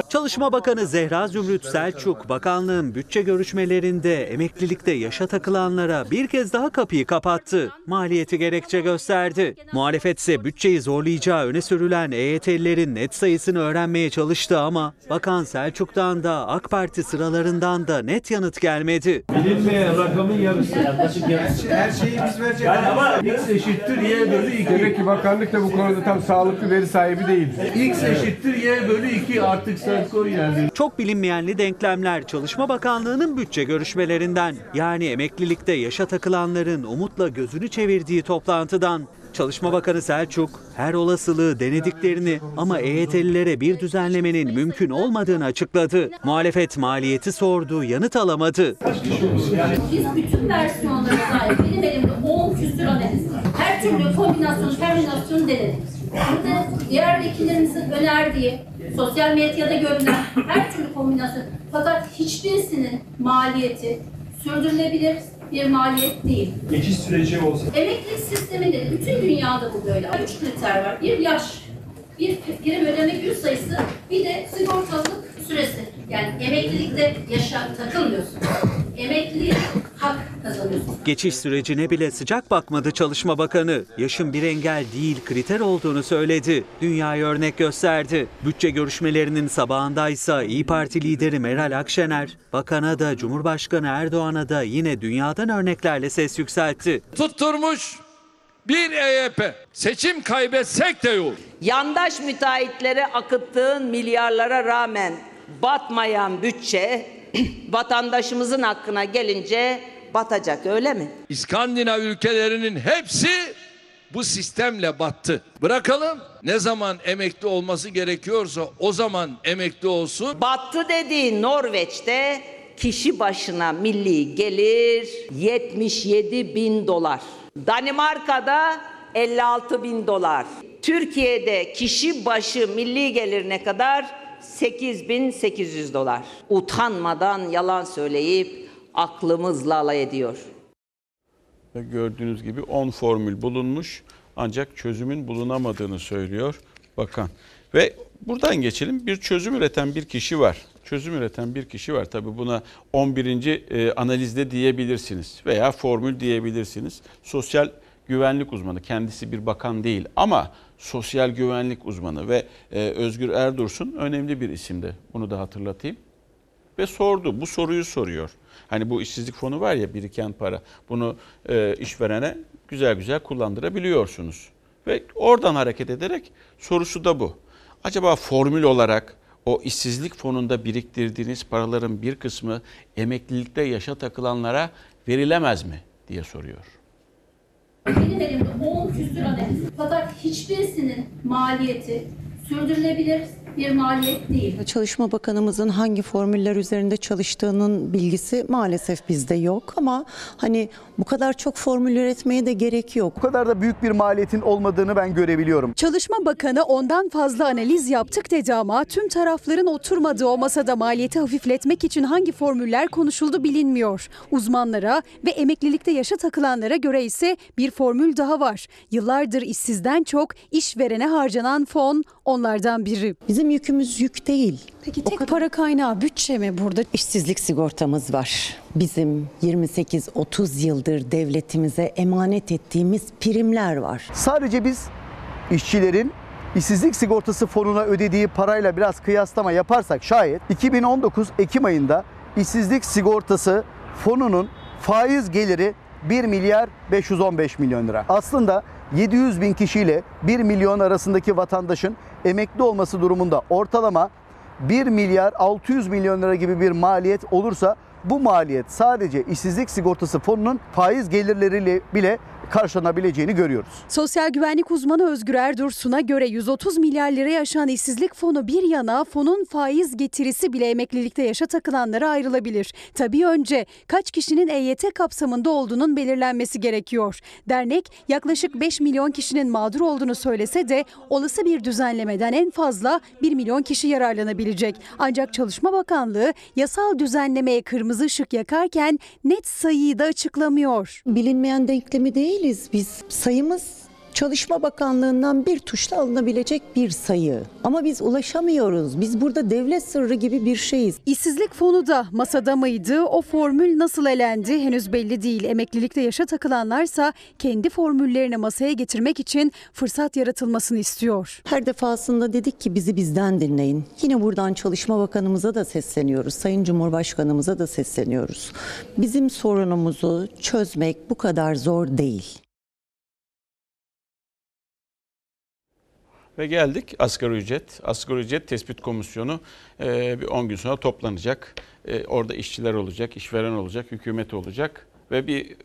Çalışma Bakanı Zehra Zümrüt Selçuk, bakanlığın bütçe görüşmelerinde emeklilikte yaşa takılanlara bir kez daha kapıyı kapattı. Maliyeti gerekçe gösterdi. Muhalefet ise bütçeyi zorlayacağı öne sürülen EYT'lilerin net sayısını öğrenmeye çalıştı ama Bakan Selçuk'tan da AK Parti sıralarından da net yanıt gelmedi. Bilinmeyen rakamın yarısı. Yaklaşık yarısı. Her şeyi biz vereceğiz. Yani ama X eşittir Y bölü 2. Demek ki bakanlık da bu konuda tam sağlıklı veri sahibi değil. X eşittir Y bölü 2 artık söz konusu yani. Çok bilinmeyenli denklemler Çalışma Bakanlığı'nın bütçe görüşmelerinden, yani emeklilikte yaşa takılanların umutla gözünü çevirdiği toplantıdan. Çalışma Bakanı Selçuk her olasılığı denediklerini ama EYT'lilere bir düzenlemenin mümkün olmadığını açıkladı. Muhalefet maliyeti sordu, yanıt alamadı. Biz bütün versiyonlara sahip, benim elimde 10 küsur analiz var. Her türlü kombinasyon, terminasyonu denedik. Burada diğer vekillerimizin önerdiği, sosyal medyada görünen her türlü kombinasyon. Fakat hiçbirisinin maliyeti sürdürülebilir bir maliyet değil. Geçiş süreci olsa. Emeklilik sisteminde bütün dünyada bu böyle. 3 kriter var. Bir yaş, bir prim ödeme gün sayısı, bir de sigortalık süresi. Yani emeklilikte yaşa takılmıyorsun. Emekliliğe hak kazanıyorsun. Geçiş sürecine bile sıcak bakmadı Çalışma Bakanı. Yaşın bir engel değil, kriter olduğunu söyledi. Dünyaya örnek gösterdi. Bütçe görüşmelerinin sabahındaysa İYİ Parti lideri Meral Akşener, bakana da Cumhurbaşkanı Erdoğan'a da yine dünyadan örneklerle ses yükseltti. Tutturmuş bir EYP. Seçim kaybetsek de olur. Yandaş müteahhitlere akıttığın milyarlara rağmen batmayan bütçe vatandaşımızın hakkına gelince batacak, öyle mi? İskandinav ülkelerinin hepsi bu sistemle battı. Bırakalım, ne zaman emekli olması gerekiyorsa o zaman emekli olsun. Battı dediği Norveç'te kişi başına milli gelir $77.000. Danimarka'da $56.000. Türkiye'de kişi başı milli gelir ne kadar? $8.800. Utanmadan yalan söyleyip aklımızla alay ediyor. Gördüğünüz gibi 10 formül bulunmuş ancak çözümün bulunamadığını söylüyor bakan. Ve buradan geçelim, bir çözüm üreten bir kişi var. Çözüm üreten bir kişi var. Tabii buna 11. analizde diyebilirsiniz veya formül diyebilirsiniz. Sosyal güvenlik uzmanı, kendisi bir bakan değil ama sosyal güvenlik uzmanı ve Özgür Erdursun önemli bir isimdi. Bunu da hatırlatayım. Ve sordu, bu soruyu soruyor. Hani bu işsizlik fonu var ya, biriken para, bunu işverene güzel güzel kullandırabiliyorsunuz. Ve oradan hareket ederek sorusu da bu. Acaba formül olarak o işsizlik fonunda biriktirdiğiniz paraların bir kısmı emeklilikte yaşa takılanlara verilemez mi diye soruyor. Benim elimde 10 küsur analiz. Fakat hiçbirisinin maliyeti sürdürülebilir bir maliyet değil. Çalışma Bakanımızın hangi formüller üzerinde çalıştığının bilgisi maalesef bizde yok ama hani bu kadar çok formül üretmeye de gerek yok. Bu kadar da büyük bir maliyetin olmadığını ben görebiliyorum. Çalışma Bakanı ondan fazla analiz yaptık dedi ama tüm tarafların oturmadığı o masada maliyeti hafifletmek için hangi formüller konuşuldu bilinmiyor. Uzmanlara ve emeklilikte yaşa takılanlara göre ise bir formül daha var. Yıllardır işsizden çok işverene harcanan fon onlardan biri. Bizim yükümüz yük değil. Peki tek para kaynağı bütçe mi burada? İşsizlik sigortamız var. Bizim 28-30 yıldır devletimize emanet ettiğimiz primler var. Sadece biz işçilerin işsizlik sigortası fonuna ödediği parayla biraz kıyaslama yaparsak şayet 2019 Ekim ayında işsizlik sigortası fonunun faiz geliri 1 milyar 515 milyon lira. Aslında 700 bin kişiyle 1 milyon arasındaki vatandaşın emekli olması durumunda ortalama 1 milyar 600 milyon lira gibi bir maliyet olursa bu maliyet sadece işsizlik sigortası fonunun faiz gelirleriyle bile karşılanabileceğini görüyoruz. Sosyal güvenlik uzmanı Özgür Erdursun'a göre 130 milyar liraya aşan işsizlik fonu bir yana fonun faiz getirisi bile emeklilikte yaşa takılanlara ayrılabilir. Tabii önce kaç kişinin EYT kapsamında olduğunun belirlenmesi gerekiyor. Dernek yaklaşık 5 milyon kişinin mağdur olduğunu söylese de olası bir düzenlemeden en fazla 1 milyon kişi yararlanabilecek. Ancak Çalışma Bakanlığı yasal düzenlemeye kırmızı ışık yakarken net sayıyı da açıklamıyor. Bilinmeyen denklemi değil. Biz sayımız Çalışma Bakanlığı'ndan bir tuşla alınabilecek bir sayı. Ama biz ulaşamıyoruz. Biz burada devlet sırrı gibi bir şeyiz. İşsizlik fonu da masada mıydı? O formül nasıl elendi? Henüz belli değil. Emeklilikte yaşa takılanlarsa kendi formüllerini masaya getirmek için fırsat yaratılmasını istiyor. Her defasında dedik ki bizi bizden dinleyin. Yine buradan Çalışma Bakanımıza da sesleniyoruz. Sayın Cumhurbaşkanımıza da sesleniyoruz. Bizim sorunumuzu çözmek bu kadar zor değil. Ve geldik asgari ücret. Asgari ücret tespit komisyonu bir 10 gün sonra toplanacak. Orada işçiler olacak, işveren olacak, hükümet olacak ve bir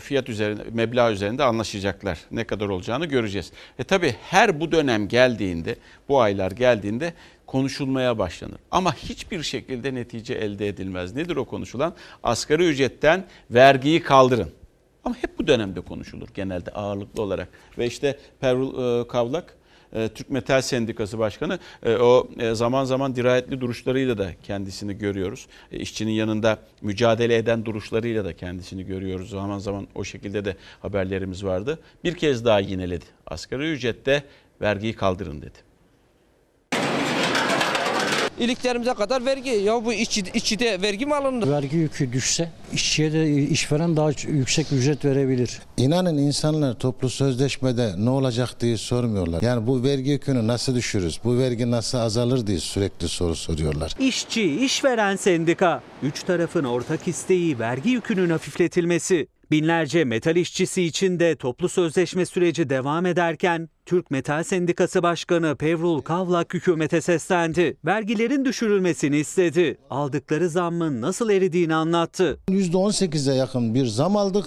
fiyat üzerinde, meblağ üzerinde anlaşacaklar. Ne kadar olacağını göreceğiz. Tabii her bu dönem geldiğinde, bu aylar geldiğinde konuşulmaya başlanır. Ama hiçbir şekilde netice elde edilmez. Nedir o konuşulan? Asgari ücretten vergiyi kaldırın. Ama hep bu dönemde konuşulur genelde ağırlıklı olarak. Ve işte Pevrul Kavlak, Türk Metal Sendikası Başkanı, o zaman zaman dirayetli duruşlarıyla da kendisini görüyoruz. İşçinin yanında mücadele eden duruşlarıyla da kendisini görüyoruz. Zaman zaman o şekilde de haberlerimiz vardı. Bir kez daha yineledi. Asgari ücrette vergiyi kaldırın dedi. İliklerimize kadar vergi. Ya bu işçide vergi mi alınır? Vergi yükü düşse işçiye de işveren daha yüksek ücret verebilir. İnanın insanlar toplu sözleşmede ne olacak diye sormuyorlar. Yani bu vergi yükünü nasıl düşürürüz? Bu vergi nasıl azalır diye sürekli soru soruyorlar. İşçi, işveren, sendika. Üç tarafın ortak isteği vergi yükünün hafifletilmesi. Binlerce metal işçisi için de toplu sözleşme süreci devam ederken Türk Metal Sendikası Başkanı Pevrul Kavlak hükümete seslendi. Vergilerin düşürülmesini istedi. Aldıkları zammın nasıl eridiğini anlattı. %18'e yakın bir zam aldık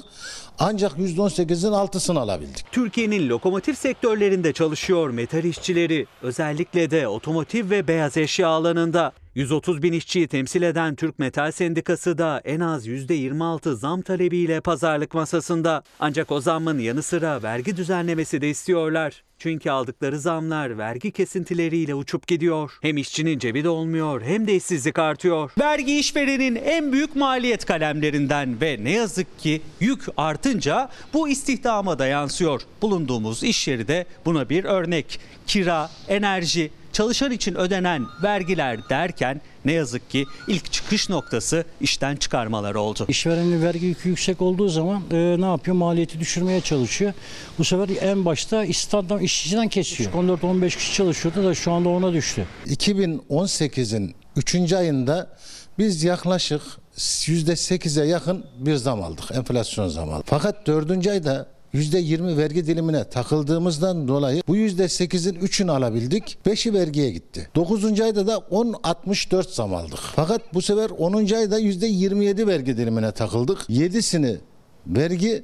ancak %18'in altısını alabildik. Türkiye'nin lokomotif sektörlerinde çalışıyor metal işçileri. Özellikle de otomotiv ve beyaz eşya alanında. 130 bin işçiyi temsil eden Türk Metal Sendikası da en az %26 zam talebiyle pazarlık masasında. Ancak o zammın yanı sıra vergi düzenlemesi de istiyorlar. Çünkü aldıkları zamlar vergi kesintileriyle uçup gidiyor. Hem işçinin cebi de olmuyor hem de işsizlik artıyor. Vergi işverenin en büyük maliyet kalemlerinden ve ne yazık ki yük artınca bu istihdama da yansıyor. Bulunduğumuz iş yeri de buna bir örnek. Kira, enerji, çalışan için ödenen vergiler derken ne yazık ki ilk çıkış noktası işten çıkarmalar oldu. İşverenin vergi yükü yüksek olduğu zaman ne yapıyor? Maliyeti düşürmeye çalışıyor. Bu sefer en başta işçiden kesiyor. 14-15 kişi çalışıyordu da şu anda ona düştü. 2018'in 3. ayında biz yaklaşık %8'e yakın bir zam aldık. Enflasyon zam aldık. Fakat 4. ayda %20 vergi dilimine takıldığımızdan dolayı bu %8'in 3'ünü alabildik. 5'i vergiye gitti. 9. ayda da 10.64 zam aldık. Fakat bu sefer 10. ayda %27 vergi dilimine takıldık. 7'sini vergi,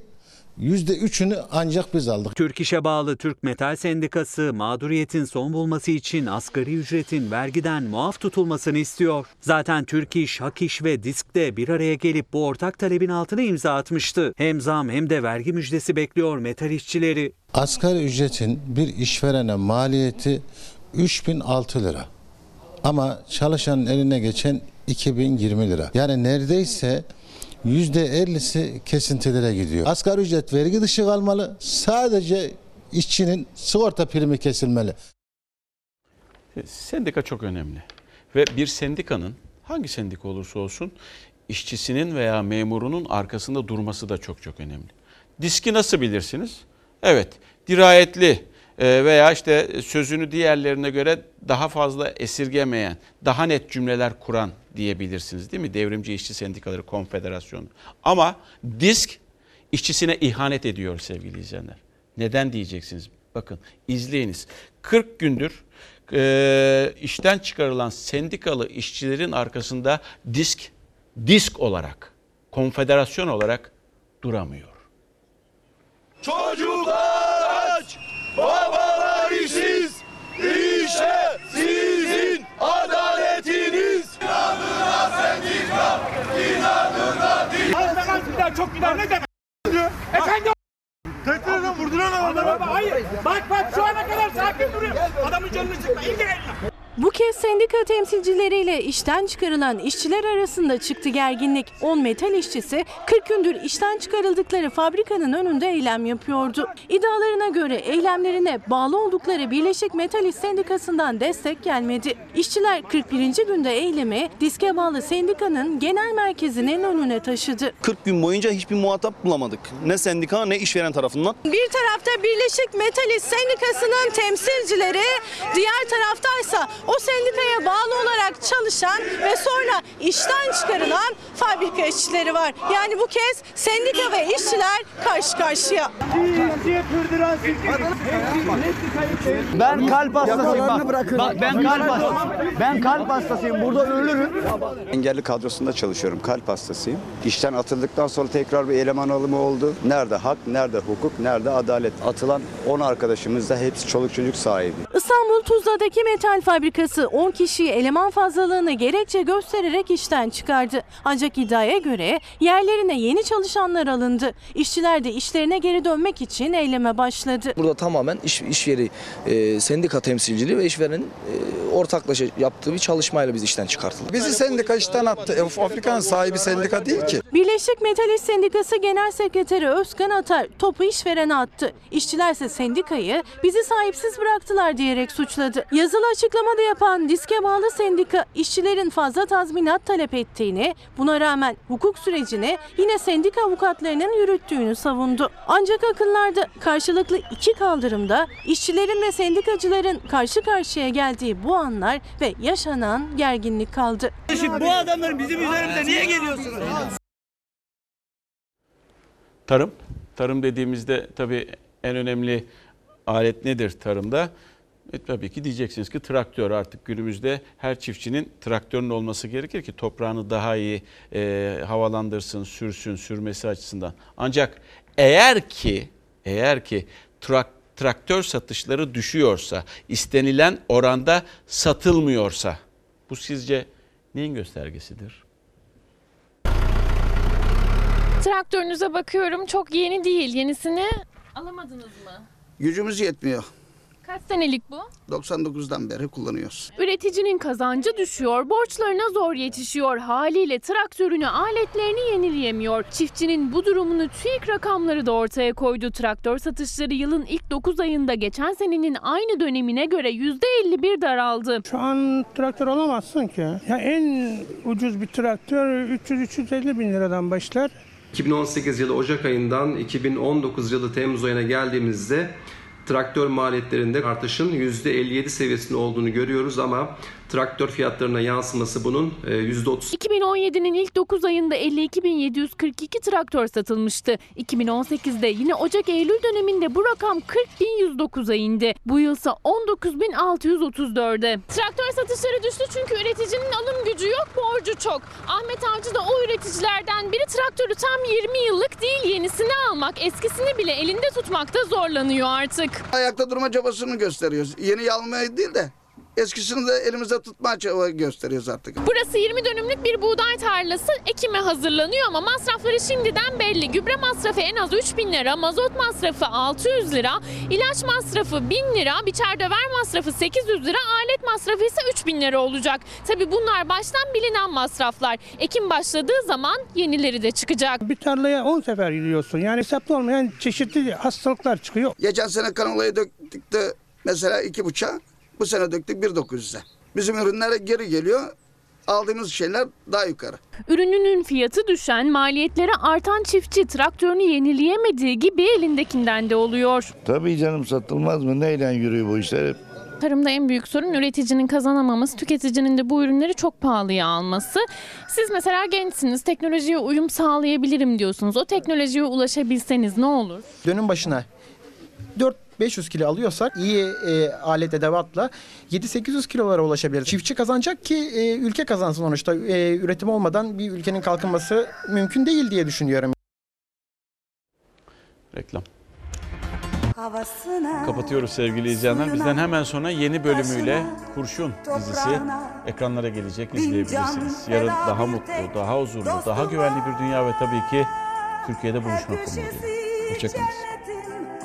%3'ünü ancak biz aldık. Türk İş'e bağlı Türk Metal Sendikası mağduriyetin son bulması için asgari ücretin vergiden muaf tutulmasını istiyor. Zaten Türk İş, Hak İş ve Disk'te bir araya gelip bu ortak talebin altına imza atmıştı. Hem zam hem de vergi müjdesi bekliyor metal işçileri. Asgari ücretin bir işverene maliyeti 3006 lira. Ama çalışanın eline geçen 2020 lira. Yani neredeyse %50'si kesintilere gidiyor. Asgari ücret vergi dışı kalmalı. Sadece işçinin sigorta primi kesilmeli. Sendika çok önemli. Ve bir sendikanın, hangi sendika olursa olsun, işçisinin veya memurunun arkasında durması da çok önemli. Disk'i nasıl bilirsiniz? Evet, dirayetli, veya işte sözünü diğerlerine göre daha fazla esirgemeyen, daha net cümleler kuran diyebilirsiniz değil mi? Devrimci İşçi Sendikaları Konfederasyonu. Ama DİSK işçisine ihanet ediyor sevgili izleyenler. Neden diyeceksiniz? Bakın izleyiniz. 40 gündür işten çıkarılan sendikalı işçilerin arkasında DİSK olarak, konfederasyon olarak duramıyor. Çocuklar aç, babalar işsiz, işte sizin adaletiniz. İnadına sendika, inadına değil. Ağzından gider, çok gider, ne demek? Efendim? Tekrardan vurduran adamı. Hayır, bak şu ana kadar sakin duruyor. Adamın canını sıkma, indir elini. Bu kez sendika temsilcileriyle işten çıkarılan işçiler arasında çıktı gerginlik. 10 metal işçisi 40 gündür işten çıkarıldıkları fabrikanın önünde eylem yapıyordu. İddialarına göre eylemlerine bağlı oldukları Birleşik Metal İş Sendikası'ndan destek gelmedi. İşçiler 41. günde eylemi DİSK'e bağlı sendikanın genel merkezinin önüne taşıdı. 40 gün boyunca hiçbir muhatap bulamadık. Ne sendika ne işveren tarafından. Bir tarafta Birleşik Metal İş Sendikası'nın temsilcileri, diğer taraftaysa o sendikaya bağlı olarak çalışan ve sonra işten çıkarılan fabrika işçileri var. Yani bu kez sendika ve işçiler karşı karşıya. Ben kalp hastasıyım bak. Ben kalp hastasıyım. Burada ölürüm. Engelli kadrosunda çalışıyorum. Kalp hastasıyım. İşten atıldıktan sonra tekrar bir eleman alımı oldu. Nerede hak, nerede hukuk, nerede adalet? Atılan 10 arkadaşımız da hepsi çoluk çocuk sahibi. İstanbul Tuzla'daki metal fabrikası 10 kişiyi eleman fazlalığını gerekçe göstererek işten çıkardı. Ancak iddiaya göre yerlerine yeni çalışanlar alındı. İşçiler de işlerine geri dönmek için eyleme başladı. Burada tamamen iş yeri, sendika temsilciliği ve işverenin ortaklaşa yaptığı bir çalışmayla biz işten çıkartıldık. Bizi sendika işten attı. Fabrikanın sahibi sendika değil ki. Birleşik Metal İş Sendikası Genel Sekreteri Özkan Atar topu işverene attı. İşçilerse sendikayı bizi sahipsiz bıraktılar diyerek suçladı. Yazılı açıklamada yapan DİSK'e bağlı sendika işçilerin fazla tazminat talep ettiğini, buna rağmen hukuk sürecini yine sendika avukatlarının yürüttüğünü savundu. Ancak akıllarda karşılıklı iki kaldırımda işçilerin ve sendikacıların karşı karşıya geldiği bu anlar ve yaşanan gerginlik kaldı. Bu adamların bizim üzerimize niye geliyorsunuz? Tarım dediğimizde tabii en önemli alet nedir tarımda? Tabii ki diyeceksiniz ki traktör. Artık günümüzde her çiftçinin traktörünün olması gerekir ki toprağını daha iyi havalandırsın, sürsün, sürmesi açısından. Ancak eğer ki traktör satışları düşüyorsa, istenilen oranda satılmıyorsa, bu sizce neyin göstergesidir? Traktörünüze bakıyorum, çok yeni değil. Yenisini alamadınız mı? Gücümüz yetmiyor. Kaç senelik bu? 99'dan beri kullanıyoruz. Üreticinin kazancı düşüyor, borçlarına zor yetişiyor. Haliyle traktörünü, aletlerini yenileyemiyor. Çiftçinin bu durumunu TÜİK rakamları da ortaya koydu. Traktör satışları yılın ilk 9 ayında geçen senenin aynı dönemine göre %51 daraldı. Şu an traktör alamazsın ki. Ya en ucuz bir traktör 300-350 bin liradan başlar. 2018 yılı Ocak ayından 2019 yılı Temmuz ayına geldiğimizde traktör maliyetlerinde artışın %57 seviyesinde olduğunu görüyoruz ama traktör fiyatlarına yansıması bunun %30. 2017'nin ilk 9 ayında 52.742 traktör satılmıştı. 2018'de yine Ocak-Eylül döneminde bu rakam 40.109'a indi. Bu yılsa 19.634'e. Traktör satışları düştü çünkü üreticinin alım gücü yok, borcu çok. Ahmet Avcı da o üreticilerden biri. Traktörü tam 20 yıllık değil, yenisini almak, eskisini bile elinde tutmakta zorlanıyor artık. Ayakta durma çabasını gösteriyoruz. Yeni almayı değil de eskisini de elimizde tutma çaba gösteriyoruz artık. Burası 20 dönümlük bir buğday tarlası, ekime hazırlanıyor ama masrafları şimdiden belli. Gübre masrafı en az 3.000 lira, mazot masrafı 600 lira, ilaç masrafı 1.000 lira, biçer döver masrafı 800 lira, alet masrafı ise 3.000 lira olacak. Tabii bunlar baştan bilinen masraflar. Ekim başladığı zaman yenileri de çıkacak. Bir tarlaya 10 sefer yürüyorsun. Yani hesaplı olmayan çeşitli hastalıklar çıkıyor. Geçen sene kanolayı döktük de mesela 2.5'a. Bu sene döktük 1.900'e. Bizim ürünlere geri geliyor. aldığınız şeyler daha yukarı. Ürününün fiyatı düşen, maliyetlere artan çiftçi traktörünü yenileyemediği gibi elindekinden de oluyor. Tabii canım, satılmaz mı? Neyle yürüyor bu işler? Tarımda en büyük sorun üreticinin kazanamaması, tüketicinin de bu ürünleri çok pahalıya alması. Siz mesela gençsiniz, teknolojiye uyum sağlayabilirim diyorsunuz. O teknolojiye ulaşabilseniz ne olur? Dönüm başına 400-500 kilo alıyorsak iyi alet edevatla 700-800 kilolara ulaşabilir. Çiftçi kazanacak ki ülke kazansın sonuçta. Üretim olmadan bir ülkenin kalkınması mümkün değil diye düşünüyorum. Reklam. Kapatıyoruz sevgili izleyenler. Bizden hemen sonra yeni bölümüyle Kurşun dizisi ekranlara gelecek, izleyebilirsiniz. Yarın daha mutlu, daha huzurlu, daha güvenli bir dünya ve tabii ki Türkiye'de buluşmak umuduyla. Hoşçakalın.